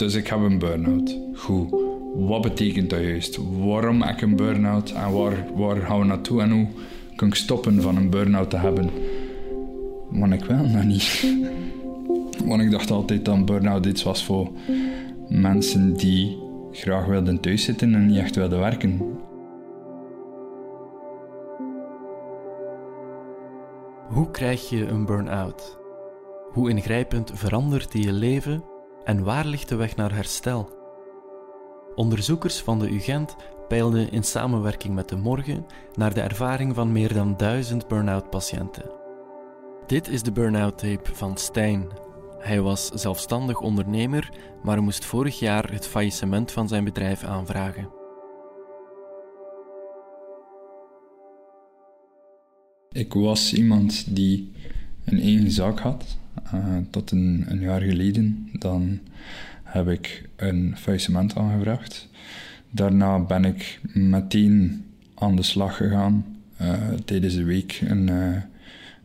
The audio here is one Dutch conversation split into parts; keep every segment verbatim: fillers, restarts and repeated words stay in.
Dus ik heb een burn-out. Goed. Wat betekent dat juist? Waarom heb ik een burn-out? En waar, waar gaan we naartoe? En hoe kan ik stoppen van een burn-out te hebben? Maar ik wil dat niet. Want ik dacht altijd dat een burn-out iets was voor mensen die graag wilden thuiszitten en niet echt wilden werken. Hoe krijg je een burn-out? Hoe ingrijpend verandert die je leven en waar ligt de weg naar herstel? Onderzoekers van de UGent peilden in samenwerking met De Morgen naar de ervaring van meer dan duizend burn-out patiënten. Dit is de Burnout Tape van Stijn. Hij was zelfstandig ondernemer, maar moest vorig jaar het faillissement van zijn bedrijf aanvragen. Ik was iemand die een eigen zaak had. Uh, tot een, een jaar geleden. Dan heb ik een faillissement aangevraagd. Daarna ben ik meteen aan de slag gegaan. Uh, tijdens de week een, uh,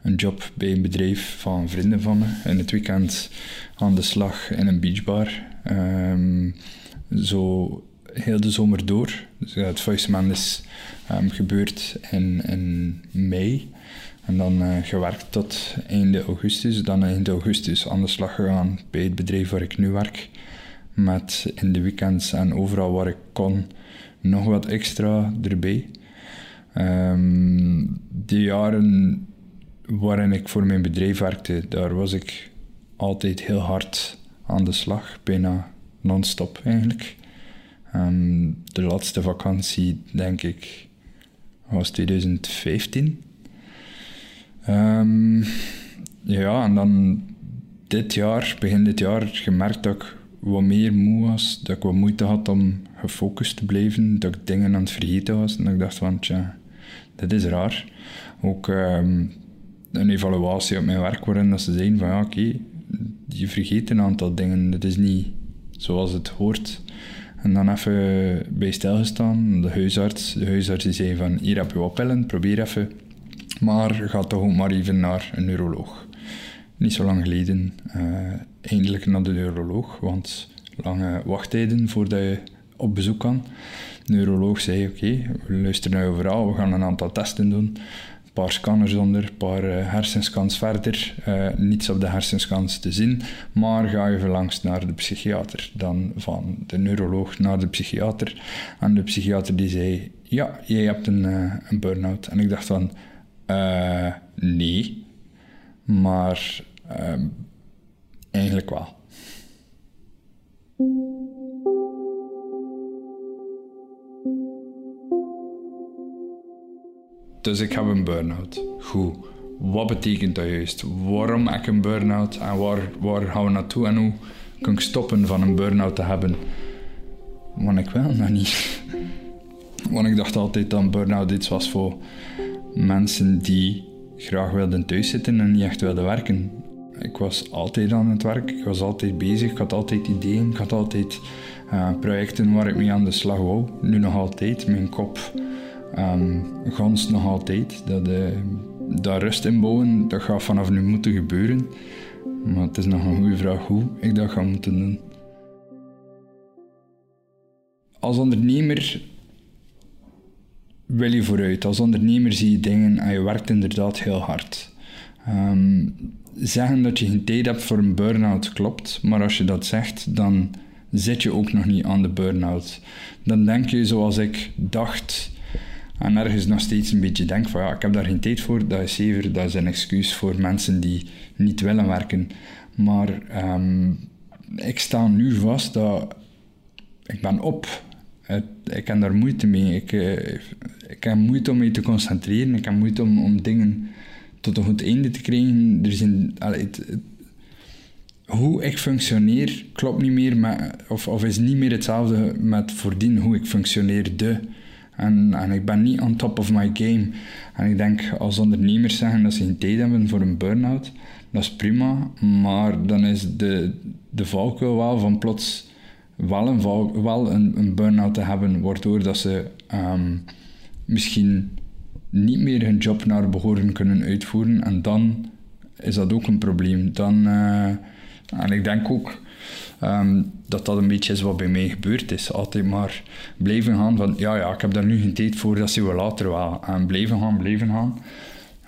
een job bij een bedrijf van vrienden van me. In het weekend aan de slag in een beachbar. Um, zo heel de zomer door. Dus ja, het faillissement is um, gebeurd in, in mei. En dan uh, gewerkt tot einde augustus. Dan eind augustus aan de slag gegaan bij het bedrijf waar ik nu werk. Met in de weekends en overal waar ik kon nog wat extra erbij. Um, de jaren waarin ik voor mijn bedrijf werkte, daar was ik altijd heel hard aan de slag. Bijna non-stop eigenlijk. Um, de laatste vakantie, denk ik, was twintig vijftien. Um, ja, en dan dit jaar, begin dit jaar, gemerkt dat ik wat meer moe was, dat ik wat moeite had om gefocust te blijven, dat ik dingen aan het vergeten was en dat ik dacht van, tja, dit is raar. Ook um, een evaluatie op mijn werk waarin dat ze zeiden van, ja, oké, okay, je vergeet een aantal dingen, dat is niet zoals het hoort. En dan even bij stilgestaan, de huisarts, de huisarts die zei van, hier heb je wat pillen, probeer even. Maar ga toch ook maar even naar een neuroloog. Niet zo lang geleden, uh, eindelijk naar de neuroloog, want lange wachttijden voordat je op bezoek kan. De neuroloog zei, oké, okay, we luisteren naar je verhaal, we gaan een aantal testen doen. Een paar scanners onder, een paar uh, hersenscans verder. Uh, niets op de hersenscans te zien, maar ga even langs naar de psychiater. Dan van de neuroloog naar de psychiater. En de psychiater die zei, ja, jij hebt een, uh, een burn-out. En ik dacht van... Uh, nee, maar uh, eigenlijk wel. Dus ik heb een burn-out. Goed, wat betekent dat juist? Waarom heb ik een burn-out en waar, waar gaan we naartoe en hoe kan ik stoppen van een burn-out te hebben? Want ik wil dat niet. Want ik dacht altijd dat een burn-out iets was voor... mensen die graag wilden thuiszitten en niet echt wilden werken. Ik was altijd aan het werk, ik was altijd bezig, ik had altijd ideeën, ik had altijd uh, projecten waar ik mee aan de slag wou. Nu nog altijd, mijn kop um, gonst nog altijd. Dat, uh, dat rust inbouwen, dat gaat vanaf nu moeten gebeuren. Maar het is nog een goede vraag hoe ik dat ga moeten doen. Als ondernemer... wil je vooruit. Als ondernemer zie je dingen en je werkt inderdaad heel hard. Um, zeggen dat je geen tijd hebt voor een burn-out klopt, maar als je dat zegt, dan zit je ook nog niet aan de burn-out. Dan denk je zoals ik dacht en ergens nog steeds een beetje denk van ja, ik heb daar geen tijd voor, dat is zeker, dat is een excuus voor mensen die niet willen werken. Maar um, ik sta nu vast dat ik ben op. Ik heb daar moeite mee. Ik, ik heb moeite om me te concentreren. Ik heb moeite om, om dingen tot een goed einde te krijgen. Er zijn, allee, het, het, hoe ik functioneer klopt niet meer, met, of, of is niet meer hetzelfde met voordien hoe ik functioneerde. En, en ik ben niet on top of my game. En ik denk, als ondernemers zeggen dat ze geen tijd hebben voor een burn-out, dat is prima, maar dan is de, de valkuil wel van plots... wel een, wel een, een burn-out te hebben, waardoor dat ze um, misschien niet meer hun job naar behoren kunnen uitvoeren. En dan is dat ook een probleem. Dan, uh, En ik denk ook um, dat dat een beetje is wat bij mij gebeurd is. Altijd maar blijven gaan van, ja, ja, ik heb daar nu geen tijd voor, dat zien we later wel. En blijven gaan, blijven gaan.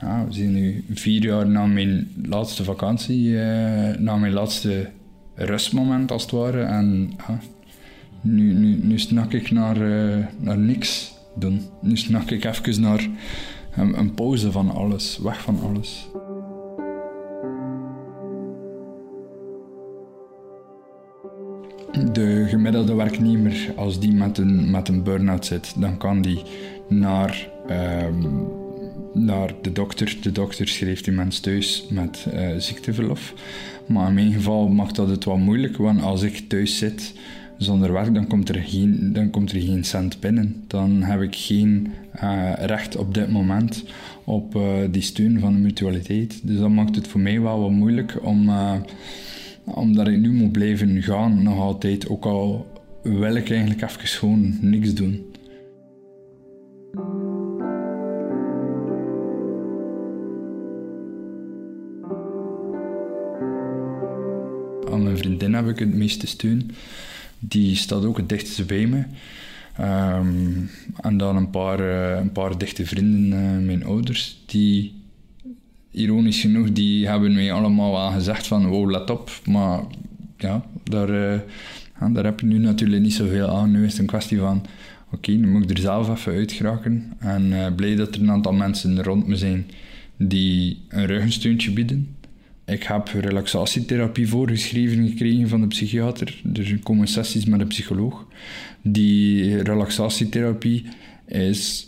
Ja, we zijn nu vier jaar na mijn laatste vakantie, eh, na mijn laatste rustmoment als het ware. En ja, nu, nu, nu snak ik naar, uh, naar niks doen. Nu snak ik even naar een, een pauze van alles, weg van alles. De gemiddelde werknemer, als die met een, met een burn-out zit, dan kan die naar, um, naar de dokter. De dokter schreef die mens thuis met uh, ziekteverlof. Maar in mijn geval maakt dat het wat moeilijk, want als ik thuis zit zonder werk, dan komt er geen, dan komt er geen cent binnen. Dan heb ik geen uh, recht op dit moment op uh, die steun van de mutualiteit. Dus dat maakt het voor mij wel wat moeilijk om... Uh, Omdat ik nu moet blijven gaan, nog altijd, ook al wil ik eigenlijk even gewoon niks doen. Aan mijn vriendin heb ik het meeste steun. Die staat ook het dichtst bij me. Um, en dan een paar, uh, een paar dichte vrienden, uh, mijn ouders, die... Ironisch genoeg, die hebben mij allemaal wel gezegd van wow, let op, maar ja, daar, uh, daar heb je nu natuurlijk niet zoveel aan. Nu is het een kwestie van, oké, okay, nu moet ik er zelf even uit geraken. En uh, blij dat er een aantal mensen rond me zijn die een ruggensteuntje bieden. Ik heb relaxatietherapie voorgeschreven gekregen van de psychiater. Er komen sessies met een psycholoog. Die relaxatietherapie is...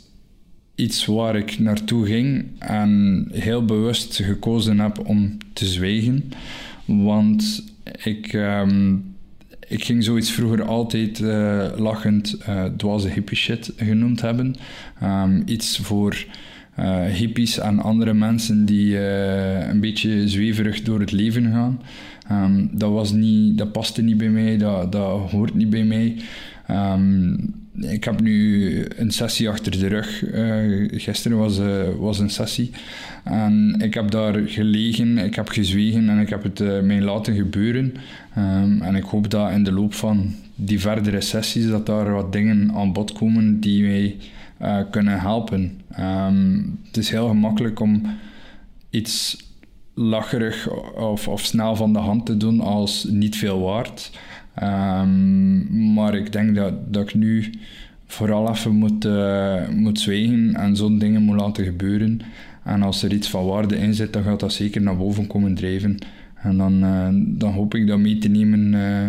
iets waar ik naartoe ging en heel bewust gekozen heb om te zwijgen. Want ik, um, ik ging zoiets vroeger altijd uh, lachend uh, dwaze hippie shit genoemd hebben. Um, iets voor uh, hippies en andere mensen die uh, een beetje zweverig door het leven gaan. Um, dat was niet, dat paste niet bij mij, dat, dat hoort niet bij mij. Um, Ik heb nu een sessie achter de rug. Uh, gisteren was, uh, was een sessie. En ik heb daar gelegen, ik heb gezwegen en ik heb het uh, mij laten gebeuren. Um, en ik hoop dat in de loop van die verdere sessies dat daar wat dingen aan bod komen die mij uh, kunnen helpen. Um, het is heel gemakkelijk om iets lacherig of, of snel van de hand te doen als niet veel waard. Um, maar ik denk dat, dat ik nu vooral even moet, uh, moet zwijgen en zo'n dingen moet laten gebeuren. En als er iets van waarde in zit, dan gaat dat zeker naar boven komen drijven. En dan, uh, dan hoop ik dat mee te nemen uh,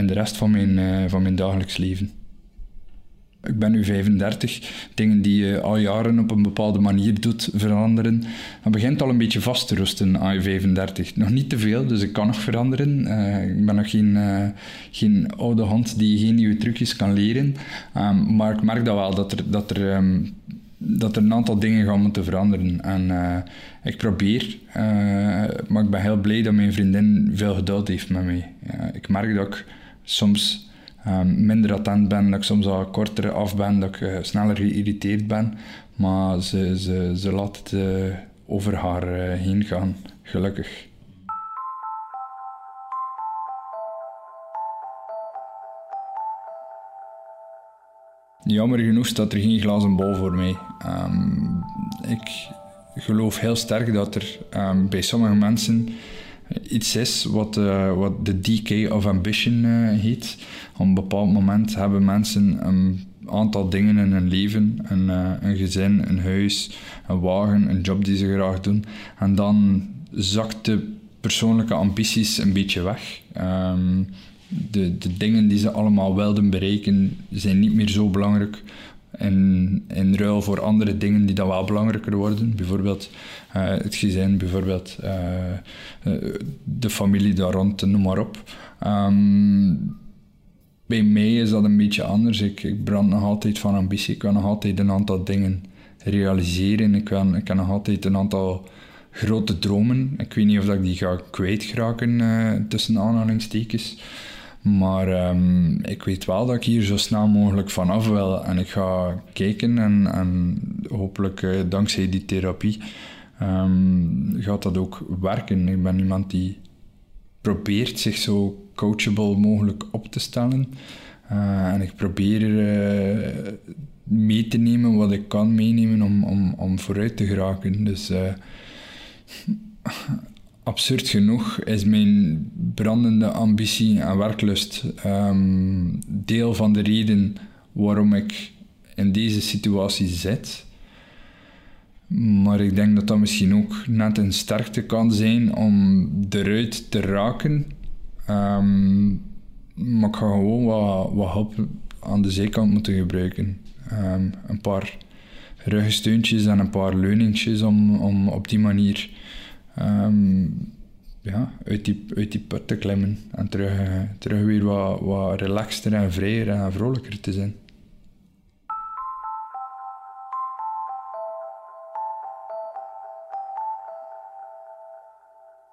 in de rest van mijn, uh, van mijn dagelijks leven. Ik ben nu vijfendertig. Dingen die je al jaren op een bepaalde manier doet veranderen. Dat begint al een beetje vast te roesten aan je vijfendertig. Nog niet te veel, dus ik kan nog veranderen. Uh, ik ben nog geen, uh, geen oude hand die geen nieuwe trucjes kan leren. Um, maar ik merk dat wel, dat er, dat, er, um, dat er een aantal dingen gaan moeten veranderen. En uh, ik probeer, uh, maar ik ben heel blij dat mijn vriendin veel geduld heeft met mij. Uh, ik merk dat ik soms... Um, minder attent ben, dat ik soms al korter af ben, dat ik uh, sneller geïrriteerd ben. Maar ze, ze, ze laat het uh, over haar uh, heen gaan, gelukkig. Jammer genoeg staat er geen glazen bol voor mij. Um, ik geloof heel sterk dat er um, bij sommige mensen... iets is wat, uh, wat de decay of ambition uh, heet. Op een bepaald moment hebben mensen een aantal dingen in hun leven. Een, uh, een gezin, een huis, een wagen, een job die ze graag doen. En dan zakt de persoonlijke ambities een beetje weg. Um, de, de dingen die ze allemaal wilden bereiken zijn niet meer zo belangrijk. In, in ruil voor andere dingen die dan wel belangrijker worden. Bijvoorbeeld uh, het gezin, bijvoorbeeld uh, uh, de familie daar rond, noem maar op. Um, bij mij is dat een beetje anders. Ik, ik brand nog altijd van ambitie. Ik kan nog altijd een aantal dingen realiseren. Ik kan, ik kan nog altijd een aantal grote dromen. Ik weet niet of dat ik die ga kwijtraken, uh, tussen aanhalingstekens. Maar um, ik weet wel dat ik hier zo snel mogelijk vanaf wil. En ik ga kijken en, en hopelijk uh, dankzij die therapie um, gaat dat ook werken. Ik ben iemand die probeert zich zo coachable mogelijk op te stellen. Uh, en ik probeer uh, mee te nemen wat ik kan meenemen om, om, om vooruit te geraken. Dus uh, absurd genoeg is mijn brandende ambitie en werklust um, deel van de reden waarom ik in deze situatie zit. Maar ik denk dat dat misschien ook net een sterkte kan zijn om eruit te raken. Um, maar ik ga gewoon wat, wat hulp aan de zijkant moeten gebruiken. Um, een paar ruggensteuntjes en een paar leuningstjes om, om op die manier um, ja, uit die, uit die put te klimmen. En terug, terug weer wat, wat relaxter en vrijer en vrolijker te zijn.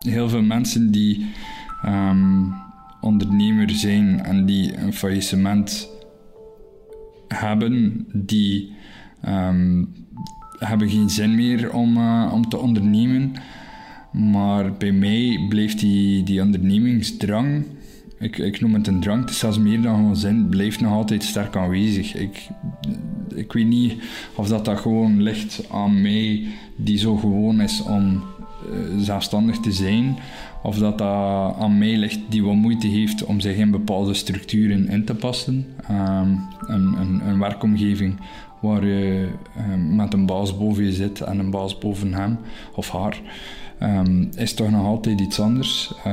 Heel veel mensen die um, ondernemer zijn en die een faillissement hebben, die um, hebben geen zin meer om, uh, om te ondernemen. Maar bij mij blijft die, die ondernemingsdrang, ik, ik noem het een drang, het is zelfs meer dan gewoon zin, blijft nog altijd sterk aanwezig. Ik, ik weet niet of dat, dat gewoon ligt aan mij, die zo gewoon is om zelfstandig te zijn, of dat dat aan mij ligt die wat moeite heeft om zich in bepaalde structuren in te passen. Um, een, een, een werkomgeving waar je um, met een baas boven je zit en een baas boven hem of haar um, is toch nog altijd iets anders. Uh,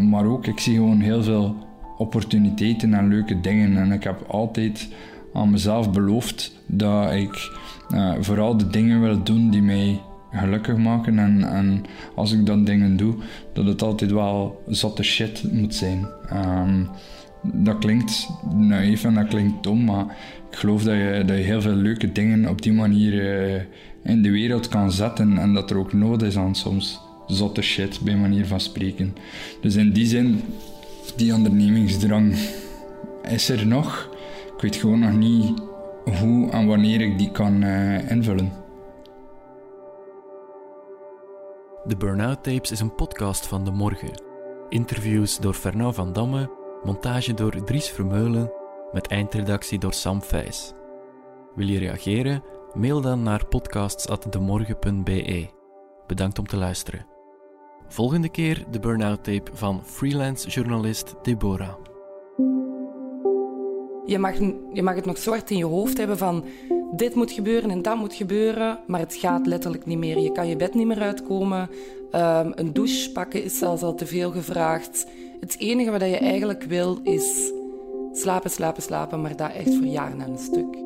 maar ook, ik zie gewoon heel veel opportuniteiten en leuke dingen en ik heb altijd aan mezelf beloofd dat ik uh, vooral de dingen wil doen die mij gelukkig maken en, en als ik dan dingen doe, dat het altijd wel zotte shit moet zijn. Um, dat klinkt naïef en dat klinkt dom, maar ik geloof dat je, dat je heel veel leuke dingen op die manier uh, in de wereld kan zetten en dat er ook nood is aan soms zotte shit, bij manier van spreken. Dus in die zin, die ondernemingsdrang is er nog. Ik weet gewoon nog niet hoe en wanneer ik die kan uh, invullen. De Burnout Tapes is een podcast van De Morgen. Interviews door Fernand van Damme, montage door Dries Vermeulen, met eindredactie door Sam Vijs. Wil je reageren? Mail dan naar podcasts at de morgen punt b e. Bedankt om te luisteren. Volgende keer de Burnout Tape van freelance journalist Deborah. Je mag, je mag het nog zo hard in je hoofd hebben van dit moet gebeuren en dat moet gebeuren, maar het gaat letterlijk niet meer. Je kan je bed niet meer uitkomen. Um, een douche pakken is zelfs al te veel gevraagd. Het enige wat je eigenlijk wil is slapen, slapen, slapen, maar dat echt voor jaren aan een stuk.